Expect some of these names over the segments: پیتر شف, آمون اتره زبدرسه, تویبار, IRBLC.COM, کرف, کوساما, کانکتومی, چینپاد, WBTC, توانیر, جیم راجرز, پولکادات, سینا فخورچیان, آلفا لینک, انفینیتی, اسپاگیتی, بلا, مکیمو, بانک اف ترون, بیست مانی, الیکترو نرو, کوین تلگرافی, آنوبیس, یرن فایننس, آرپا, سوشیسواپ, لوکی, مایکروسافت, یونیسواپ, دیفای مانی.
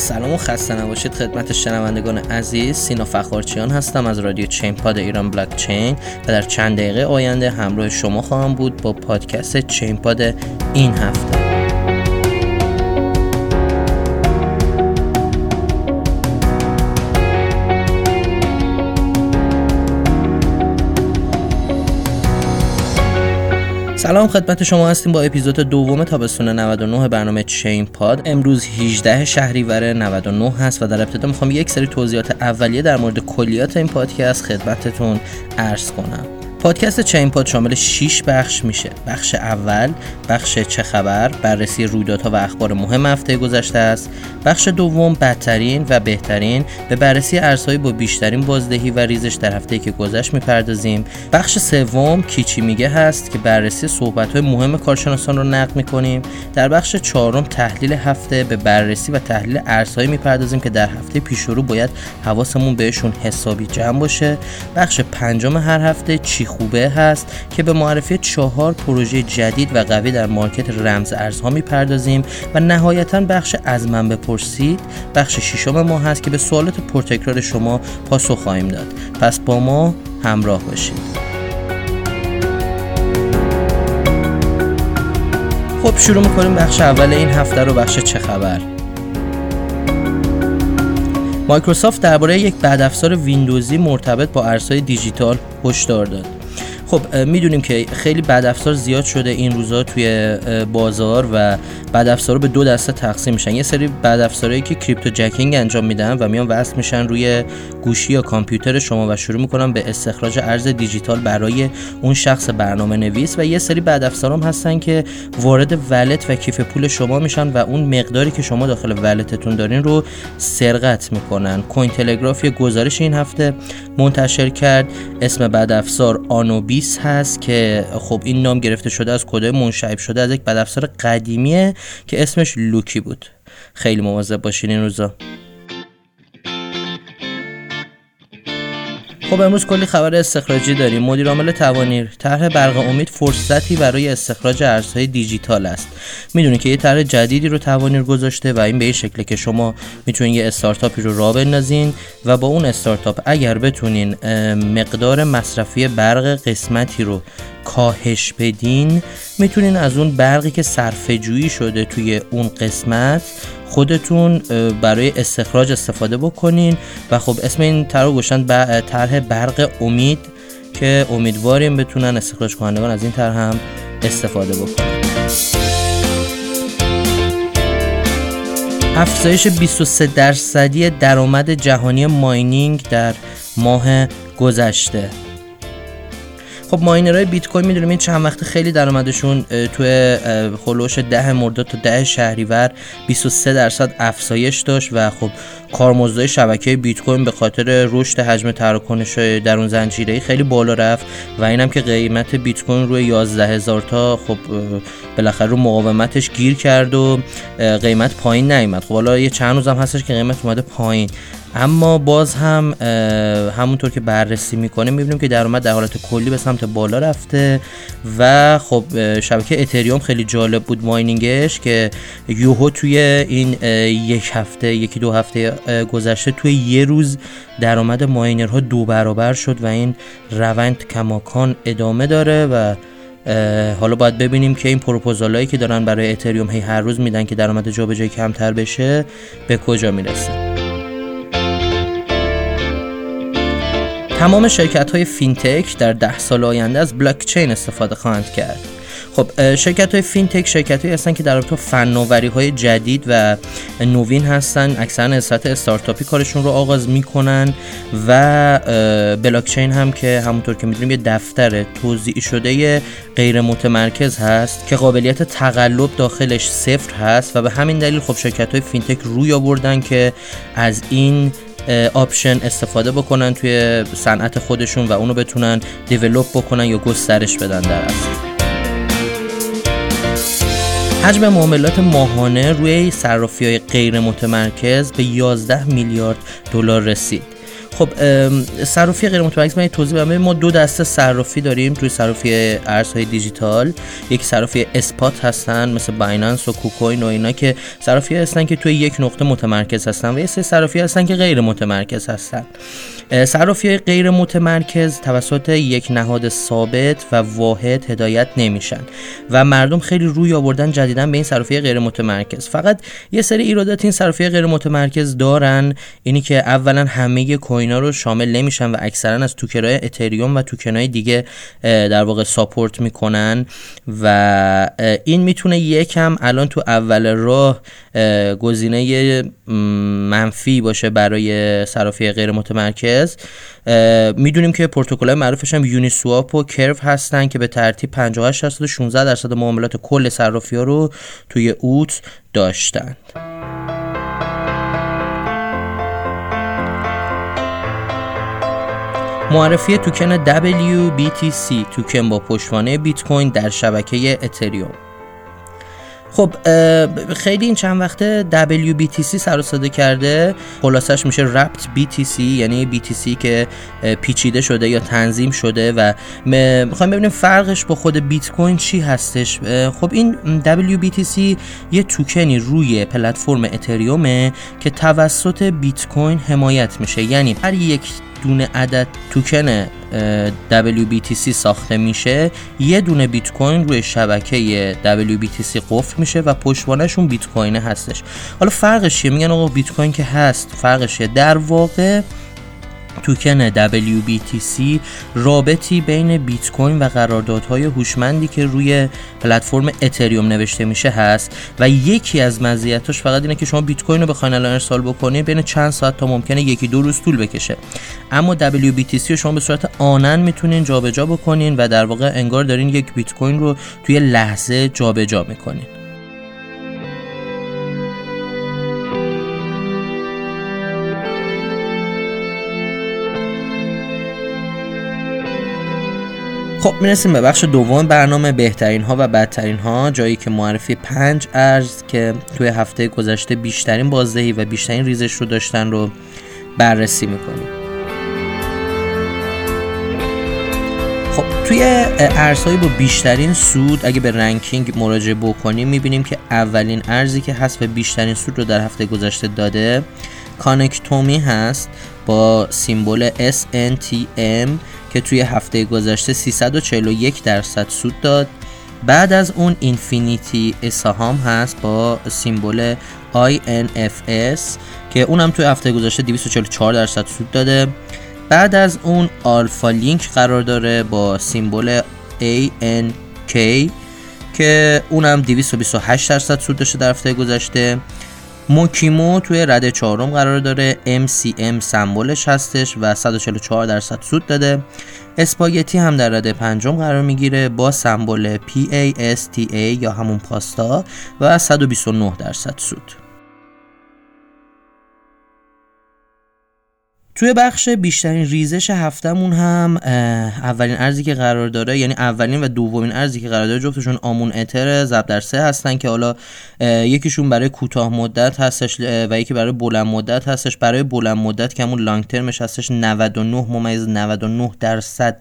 سلام و خسته نباشید خدمت شنوندگان عزیز. سینا فخورچیان هستم از رادیو چینپاد ایران بلاک چین و در چند دقیقه آینده همراه شما خواهم بود با پادکست چینپاد این هفته. سلام خدمت شما هستیم با اپیزود دوم تابستون 99 برنامه چین پاد. امروز 18 شهریور 99 هست و در ابتدا میخوام یک سری توضیحات اولیه در مورد کلیات این پادکست خدمتتون عرض کنم. پادکست چینپاد شامل 6 بخش میشه. بخش اول، بخش چه خبر، بررسی رویدادها و اخبار مهم هفته گذشته است. بخش دوم، بدترین و بهترین، به بررسی ارزهای با بیشترین بازدهی و ریزش در هفته‌ای که گذشت میپردازیم. بخش سوم، کیچی میگه هست که بررسی صحبت‌های مهم کارشناسان رو نقد میکنیم. در بخش چهارم، تحلیل هفته، به بررسی و تحلیل ارزهای میپردازیم که در هفته پیش رو باید حواسمون بهشون حسابی جمع باشه. بخش پنجم هر هفته، چی خوبه هست که به معرفی 4 پروژه جدید و قوی در مارکت رمز ارزها میپردازیم و نهایتاً بخش از من بپرسید، بخش ششم ما هست که به سوالات پرتکرار شما پاسخ خواهیم داد. پس با ما همراه باشید. خب شروع میکنیم بخش اول این هفته رو، بخش چه خبر. مایکروسافت درباره یک بدافزار ویندوزی مرتبط با ارزهای دیجیتال هشدار داد. خب میدونیم که خیلی بدافزار زیاد شده این روزا توی بازار و بدافزارو به 2 دسته تقسیم میشن. یه سری بدافزارایی که کریپتو جکینگ انجام میدن و میان وصل میشن روی گوشی یا کامپیوتر شما و شروع میکنن به استخراج ارز دیجیتال برای اون شخص برنامه نویس، و یه سری بدافزارام هستن که وارد ولت و کیف پول شما میشن و اون مقداری که شما داخل ولتتون دارین رو سرقت میکنن. کوین تلگرافی گزارش این هفته منتشر کرد. اسم بدافزار آنوبیس هست که خب این نام گرفته شده از کدای منشعب شده از یک بدافزار قدیمیه که اسمش لوکی بود. خیلی مواظب باشین این روزا. خب امروز کلی خبر استخراجی داریم. مدیر عامل توانیر: طرح برق امید فرصتی برای استخراج ارزهای دیجیتال است. میدونید که یه طرح جدیدی رو توانیر گذاشته و این به این شکله که شما میتونین یه استارتاپی رو راه بندازین و با اون استارتاپ اگر بتونین مقدار مصرفی برق قسمتی رو کاهش بدین، میتونین از اون برقی که صرفه‌جویی شده توی اون قسمت خودتون برای استخراج استفاده بکنین. و خب اسم این طرح رو گذاشتن طرح برق امید که امیدواریم بتونن استخراج کنندگان از این طرح هم استفاده بکنن. افزایش 23% درآمد جهانی ماینینگ در ماه گذشته. خب ماینرهای بیت کوین میدونیم این چند وقت خیلی درآمدشون توی خلوش 10 مرداد تا 10 شهریور 23% افزایش داشت و خب کارمزدهای شبکه بیت کوین به خاطر رشد حجم تراکنش در اون زنجیره‌ای خیلی بالا رفت و اینم که قیمت بیت کوین روی 11000 تا خب بالاخره رو مقاومتش گیر کرد و قیمت پایین نیامد. خب حالا یه چند روزم هستش که قیمت اومده پایین، اما باز هم همونطور که بررسی میکنیم میبینیم که درآمد در حالت کلی به سمت بالا رفته و خب شبکه اتریوم خیلی جالب بود ماینینگش که یوهو توی این یک هفته یکی دو هفته گذشته توی یه روز درآمد ماینرها 2 برابر شد و این روند کماکان ادامه داره و حالا باید ببینیم که این پروپوزالایی که دارن برای اتریوم هی هر روز میدن که درآمد جابجایی کمتر بشه به کجا میرسه. تمام شرکت‌های فینتک در 10 سال آینده از بلاکچین استفاده خواهند کرد. خب شرکت‌های فینتک شرکت‌هایی هستن که در رابطه با فناوری‌های جدید و نوین هستن، اکثرا از سمت استارتاپی کارشون رو آغاز می‌کنن و بلاکچین هم که همونطور که می‌دونیم یه دفتر توزیع شده غیر متمرکز هست که قابلیت تقلب داخلش 0 هست و به همین دلیل خب شرکت‌های فینتک روی آوردن که از این آپشن استفاده بکنن توی صنعت خودشون و اونو بتونن دیولپ بکنن یا گسترش بدن. در اصل حجم معاملات ماهانه روی صرافی‌های غیر متمرکز به 11 میلیارد دلار رسید. خب صرافی غیر متمرکز، من توضیح بدم. ما دو دسته صرافی داریم توی صرافی ارزهای دیجیتال. یک صرافی اسپات هستن مثل بایننس و کوکوین و اینا که صرافی هستن که توی یک نقطه متمرکز هستن، و یه سری صرافی هستن که غیر متمرکز هستن. صرافی غیر متمرکز توسط یک نهاد ثابت و واحد هدایت نمیشن و مردم خیلی روی آوردن جدیداً به این صرافی غیر متمرکز. فقط یه سری ایرادات این صرافی غیر متمرکز دارن، اینی که اولا همه کوینا رو شامل نمیشن و اکثرا از توکن‌های اتریوم و توکن‌های دیگه در واقع ساپورت میکنن، و این میتونه یکم الان تو اول راه گزینه منفی باشه برای صرافی غیر متمرکز. میدونیم که پروتکل‌های معروفش هم یونیسواپ و کرف هستن که به ترتیب 58% و 16% معاملات کل صرافی‌ها رو توی اوت داشتند. معرفی توکن WBTC، توکن با پشتوانه بیت کوین در شبکه اتریوم. خب خیلی این چند وقته WBTC سر و صدا کرده. خلاصش میشه ربط BTC، یعنی BTC که پیچیده شده یا تنظیم شده، و میخوایم ببینیم فرقش با خود بیت کوین چی هستش. خب این WBTC یه توکنی روی پلتفرم اتریومه که توسط بیت کوین حمایت میشه، یعنی هر یک دونه عدد توکن WBTC ساخته میشه، یه دونه بیت کوین روی شبکه WBTC قفل میشه و پشتوانه‌شون بیت کوین هستش. حالا فرقش چیه؟ میگن آقا بیت کوین که هست، فرقش چیه؟ در واقع توکن WBTC رابطی بین بیت کوین و قراردادهای هوشمندی که روی پلتفرم اتریوم نوشته میشه هست، و یکی از مزیتاش فقط اینه که شما بیت کوین رو بخواید الان ارسال بکنید بین چند ساعت تا ممکنه یکی دو روز طول بکشه، اما WBTC رو شما به صورت آنن میتونین جابجا بکنین و در واقع انگار دارین یک بیت کوین رو توی لحظه جابجا میکنین. خب میرسیم به بخش دوم برنامه، بهترین ها و بدترین ها، جایی که معرفی 5 ارز که توی هفته گذشته بیشترین بازدهی و بیشترین ریزش رو داشتن رو بررسی میکنیم. خب توی ارزهای با بیشترین سود اگه به رنکینگ مراجعه بکنیم میبینیم که اولین ارزی که هست و بیشترین سود رو در هفته گذشته داده کانکتومی هست با سیمبل SNTM که توی هفته گذشته 341% سود داد. بعد از اون انفینیتی اسهام هست با سیمبل INFS که اونم توی هفته گذشته 244% سود داده. بعد از اون آلفا لینک قرار داره با سیمبل ANK که اونم 228% سود داشته در هفته گذشته. مکیمو توی رده 4 قرار داره، MCM سمبولش هستش و 144% سود داده. اسپاگیتی هم در رده 5 قرار میگیره با سمبول PASTA یا همون پاستا و 129% سود. توی بخش بیشترین ریزش هفتمون هم اولین ارزی که قرار داره، یعنی اولین و دومین ارزی که قرار داره، جفتشون آمون اتره زبدرسه هستن که حالا یکیشون برای کوتاه مدت هستش و یکی برای بلند مدت هستش. برای بلند مدت که همون لانگ ترمش هستش 99.99%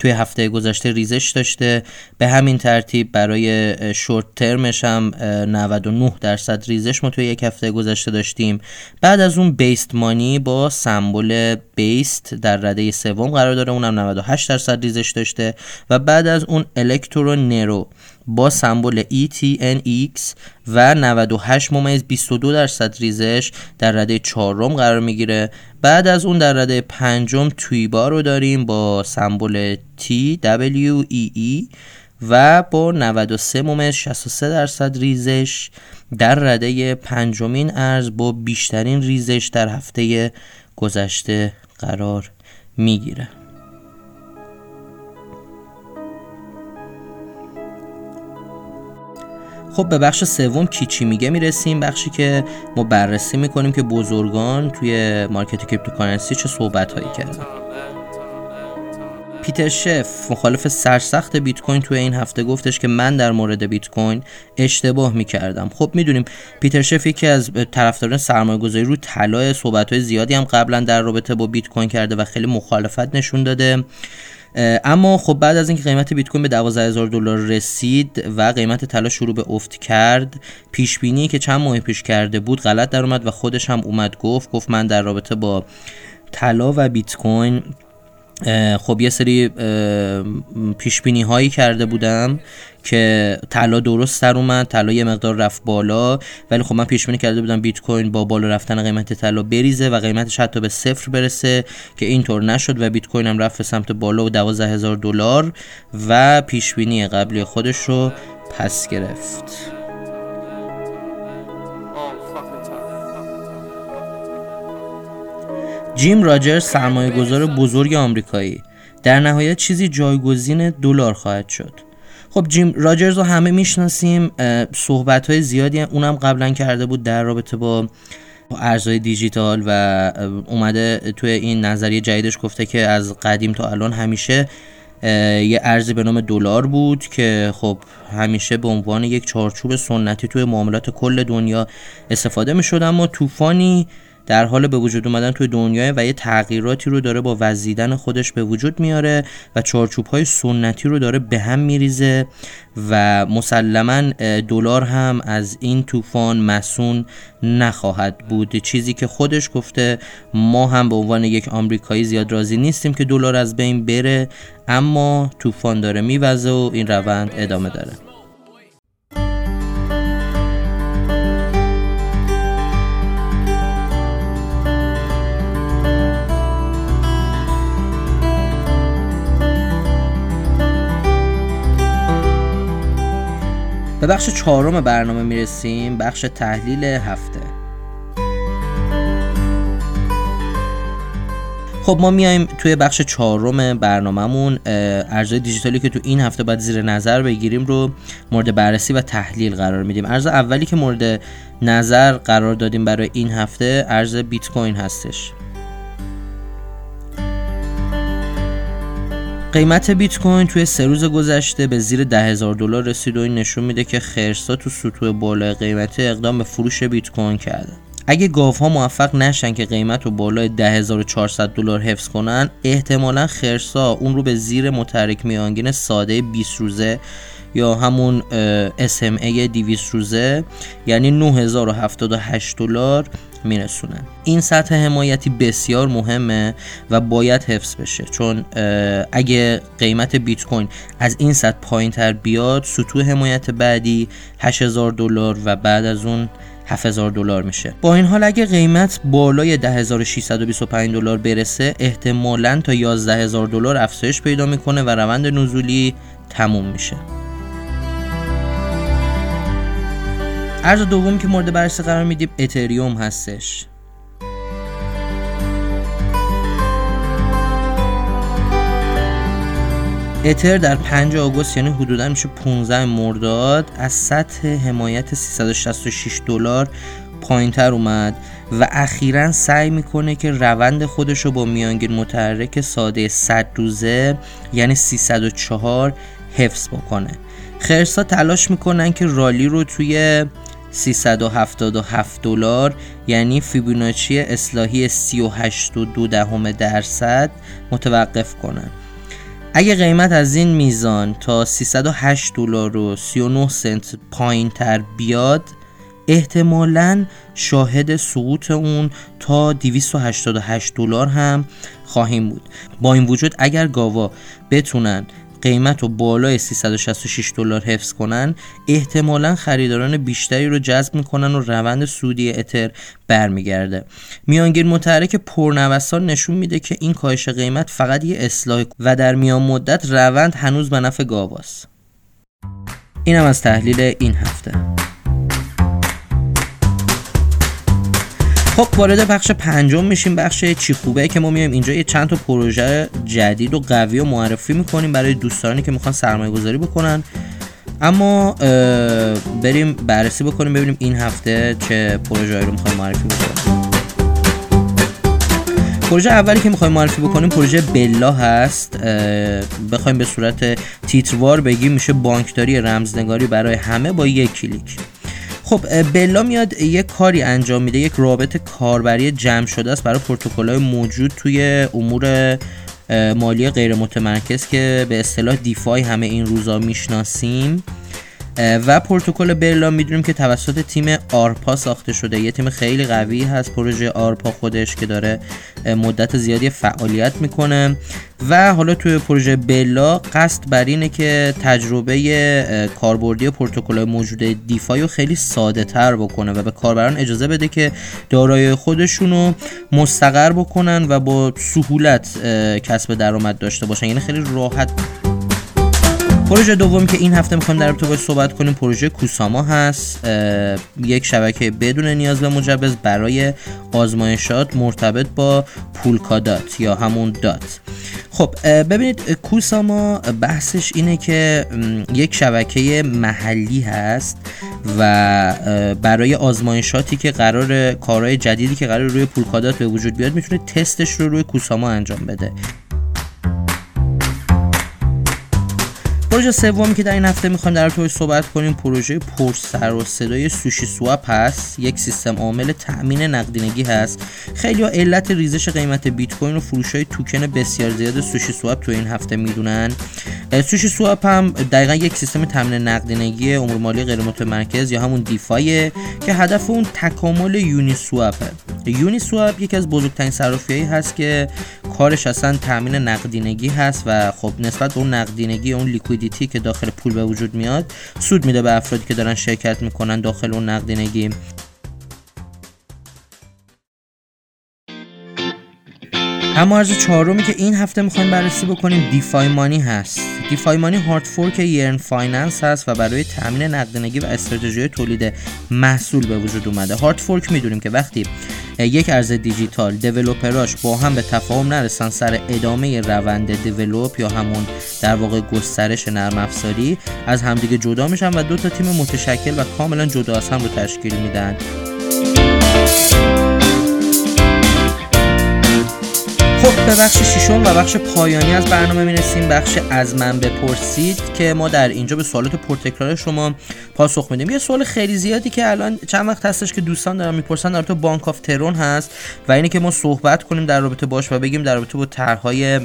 توی هفته گذشته ریزش داشته. به همین ترتیب برای شورت ترمش هم 99% ریزش ما توی یک هفته گذشته داشتیم. بعد از اون بیست مانی با سمبل بیست در رده 3 قرار داره، اونم 98% ریزش داشته. و بعد از اون الیکترو نرو با سمبل ETNX و 98.22% ریزش در رده 4 قرار میگیره. بعد از اون در رده 5 تویبار رو داریم با سمبل TWEE و با 93.63% ریزش در رده 5 ارز با بیشترین ریزش در هفته گذشته قرار میگیره. خب به بخش سوم کیچی میگه میرسیم، بخشی که ما بررسی میکنیم که بزرگان توی مارکت کریپتوکارنسی چه صحبت هایی کردن. پیتر شف، مخالف سرسخت بیت کوین، توی این هفته گفتش که من در مورد بیت کوین اشتباه می‌کردم. خب می‌دونیم پیتر شف یکی از طرفداران سرمایه‌گذاری روی طلا، صحبت‌های زیادی هم قبلا در رابطه با بیت کوین کرده و خیلی مخالفت نشون داده. اما خب بعد از اینکه قیمت بیت کوین به $12,000 رسید و قیمت طلا شروع به افت کرد، پیش بینی که چند ماه پیش کرده بود غلط در اومد و خودش هم اومد گفت من در رابطه با طلا و بیت کوین خب یه سری پیش بینی هایی کرده بودم که طلا درست در اومد، طلا یه مقدار رفت بالا، ولی خب من پیش بینی کرده بودم بیت کوین با بالا رفتن قیمت طلا بریزه و قیمتش حتی به صفر برسه، که اینطور نشد و بیت کوین هم رفت سمت بالا و $12,000 و پیش بینی قبلی خودش رو پس گرفت. جیم راجرز، سرمایه‌گذار بزرگ آمریکایی، در نهایت چیزی جایگزین دلار خواهد شد. خب جیم راجرز رو همه میشناسیم، صحبت‌های زیادی اونم قبلا کرده بود در رابطه با ارزهای دیجیتال و اومده توی این نظریه جدیدش گفته که از قدیم تا الان همیشه یه ارزی به نام دلار بود که خب همیشه به عنوان یک چارچوب سنتی توی معاملات کل دنیا استفاده می‌شد، اما طوفانی در حال به وجود اومدن توی دنیای و یه تغییراتی رو داره با وزیدن خودش به وجود میاره و چارچوب‌های سنتی رو داره به هم میریزه و مسلماً دلار هم از این طوفان مصون نخواهد بود. چیزی که خودش گفته، ما هم به عنوان یک آمریکایی زیاد راضی نیستیم که دلار از بین بره، اما طوفان داره میوزه و این روند ادامه داره. به بخش 4 برنامه میرسیم، بخش تحلیل هفته. خب ما میایم توی بخش 4 برنامه‌مون ارزهای دیجیتالی که تو این هفته باید زیر نظر بگیریم رو مورد بررسی و تحلیل قرار میدیم. ارز اولی که مورد نظر قرار دادیم برای این هفته ارز بیت کوین هستش. قیمت بیت کوین توی 3 روز گذشته به زیر $10,000 رسید و این نشون میده که خرس‌ها تو سطوح بالای قیمت اقدام به فروش بیت کوین کردن. اگه گاوها موفق نشن که قیمت رو بالای $10,400 حفظ کنن، احتمالاً خرس‌ها اون رو به زیر متحرک میانگین ساده 20 روزه یا همون SMA 200 روزه یعنی $9,078 میرسونن. این سطح حمایتی بسیار مهمه و باید حفظ بشه، چون اگه قیمت بیت کوین از این سطح پایین تر بیاد، سطوح حمایت بعدی $8,000 و بعد از اون $7,000 میشه. با این حال اگه قیمت بالای $10,625 برسه، احتمالاً تا $11,000 افزایش پیدا میکنه و روند نزولی تموم میشه. ارز دوم که مورد بررسی قرار میدیم اتریوم هستش. اتر در 5 آگوست یعنی حدوداً میشه 15 مرداد از سطح حمایت $366 پایین‌تر اومد و اخیراً سعی میکنه که روند خودش رو با میانگین متحرک ساده 100 روزه یعنی 304 حفظ بکنه. خرس‌ها تلاش میکنن که رالی رو توی $377 یعنی فیبوناچی اصلاحی 38.2% متوقف کنن. اگه قیمت از این میزان تا $308.39 پایین تر بیاد، احتمالاً شاهد سقوط اون تا $288 هم خواهیم بود. با این وجود اگر گاوا بتونن قیمت رو بالای $366 حفظ کنن، احتمالاً خریداران بیشتری رو جذب میکنن و روند سودی اتر برمیگرده. میانگین متحرک پرنوسان نشون میده که این کاهش قیمت فقط یه اصلاح و در میان مدت روند هنوز به نفع گاواست. اینم از تحلیل این هفته. خب وارد بخش 5 میشیم، بخش چی خوبه که ما میایم اینجا یه چند تا پروژه جدید و قوی و معرفی میکنیم برای دوستانی که میخوان سرمایه گذاری بکنن. اما بریم بررسی بکنیم ببینیم این هفته چه پروژه‌ای رو میخوایم معرفی بکنیم. پروژه اولی که میخوایم معرفی بکنیم پروژه بلا هست. بخوایم به صورت تیتروار بگیم میشه بانکداری رمزنگاری برای همه با یک کلیک. خب بلا میاد یک کاری انجام میده، یک رابط کاربری جمع شده است برای پروتکل‌های موجود توی امور مالی غیر متمرکز که به اصطلاح دیفای همه این روزا میشناسیم. و پروتکل بلا میدونیم که توسط تیم آرپا ساخته شده، یه تیم خیلی قوی هست پروژه آرپا خودش که داره مدت زیادی فعالیت میکنه. و حالا توی پروژه بلا قصد بر اینه که تجربه کاربردی پروتکل‌های موجود دیفای رو خیلی ساده تر بکنه و به کاربران اجازه بده که دارایی خودشون رو مستقر بکنن و با سهولت کسب درآمد داشته باشن، یعنی خیلی راحت. پروژه دوم که این هفته میخوایم در رابطه باهاش صحبت کنیم پروژه کوساما هست، یک شبکه بدون نیاز به مجوز برای آزمایشات مرتبط با پولکادات یا همون دات. خب ببینید کوساما بحثش اینه که یک شبکه محلی هست و برای آزمایشاتی که قرار کارهای جدیدی که قرار روی پولکادات به وجود بیاد میتونه تستش رو روی کوساما انجام بده. پروژه سومی که در این هفته میخوایم در موردش صحبت کنیم پروژه پر سر و صدای سوشیسواپ هست، یک سیستم عامل تأمین نقدینگی هست. خیلی‌ها علت ریزش قیمت بیت کوین و فروش‌های توکن بسیار زیاد سوشیسواپ تو این هفته میدونن. سوشیسواپ هم دقیقاً یک سیستم تأمین نقدینگی امور مالی غیر متمرکز یا همون دیفایه که هدف اون تکامل یونیسواپه. یونیسواپ یکی از بزرگترین صرافی‌هایی هست که کارش اصلا تأمین نقدینگی هست و خب نسبت به اون نقدینگی اون لیکوید که داخل پول به وجود میاد سود میده به افرادی که دارن شرکت میکنن داخل اون نقدینگی. اما ارز چهارمی که این هفته میخوایم بررسی بکنیم دیفای مانی هست. دیفای مانی هارد فورک یرن فایننس هست و برای تامین نقدینگی و استراتژی تولید محصول به وجود اومده. هارد فورک میدونیم که وقتی یک ارز دیجیتال دیولپراش با هم به تفاهم نرسن سر ادامه روند دیولپ یا همون در واقع گسترش نرم افزاری از همدیگه جدا میشن و دو تا تیم متشکل و کاملا جدا از هم رو تشکیل میدن. خب به بخش ششم و بخش پایانی از برنامه میرسیم، بخش از من بپرسید که ما در اینجا به سوالات پرتکرار شما پاسخ میدیم. یه سوال خیلی زیادی که الان چند وقت هستش که دوستان دارن میپرسن در رابطه بانک اف ترون هست و اینه که ما صحبت کنیم در رابطه باش و بگیم در رابطه با طرح‌های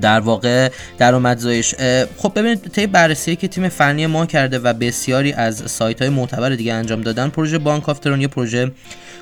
در واقع درآمدزایش. خب ببینید طی بررسی که تیم فنی ما کرده و بسیاری از سایت‌های معتبر دیگه انجام دادن پروژه بانک اف ترون یه پروژه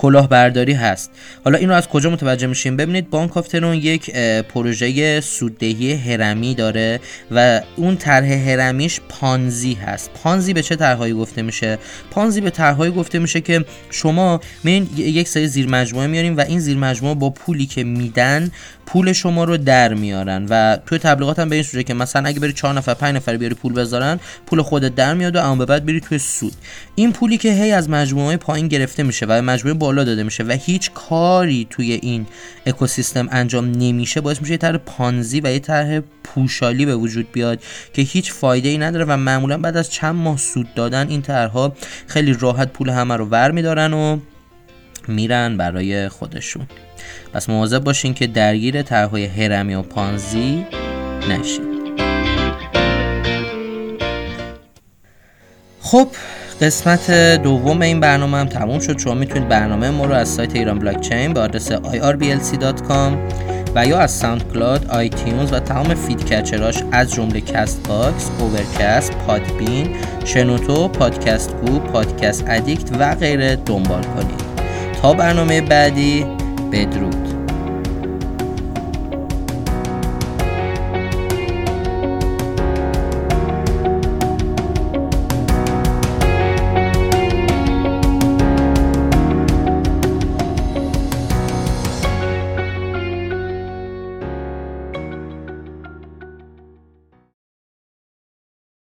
کلاهبرداری هست. حالا این رو از کجا متوجه میشیم؟ ببینید بانک اف ترون یک پروژه سوددهی هرمی داره و اون طرح هرمیش پانزی هست. پانزی به چه طرحهایی گفته میشه؟ پانزی به طرحهایی گفته میشه که شما میرین یک سری زیرمجموعه میارین و این زیرمجموعه با پولی که میدن پول شما رو در میارن و توی تبلیغات هم به این سوره که مثلا اگه بری 4 نفر 5 نفر بیاری پول بذارن پول خودت در میاد و اون به بعد بری توی سود. این پولی که هی از مجموعه پایین گرفته میشه و مجموعه بالا داده میشه و هیچ کاری توی این اکوسیستم انجام نمیشه باعث میشه یه طرح پانزی و یه طرح پوشالی به وجود بیاد که هیچ فایده ای نداره و معمولا بعد از چند ماه سود دادن این طرح‌ها خیلی راحت پول همه رو ور میدارن و میرن برای خودشون. پس مواظب باشین که درگیر طرح‌های هرمی و پانزی نشین. خب قسمت دوم این برنامه هم تموم شد. شما میتونید برنامه ما رو از سایت ایران بلاکچین به آدرس IRBLC.COM و یا از ساوند کلاد، آیتیونز و تمام فیدکچراش از جمله کست باکس، اورکست، پادبین، شنوتو، پادکست گو، پادکست ادیکت و غیره دنبال کنید. تا برنامه بعدی بدرود.